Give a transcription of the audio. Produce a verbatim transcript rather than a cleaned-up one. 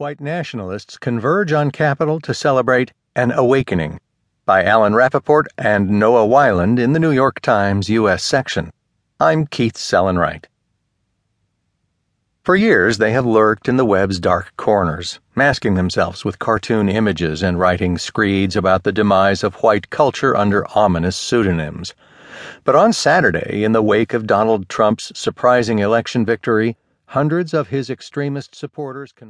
White Nationalists Converge on Capitol to Celebrate an Awakening by Alan Rappeport and Noah Weiland in the New York Times U S section. I'm Keith Sellon-Wright. For years, they have lurked in the web's dark corners, masking themselves with cartoon images and writing screeds about the demise of white culture under ominous pseudonyms. But on Saturday, in the wake of Donald Trump's surprising election victory, hundreds of his extremist supporters converged.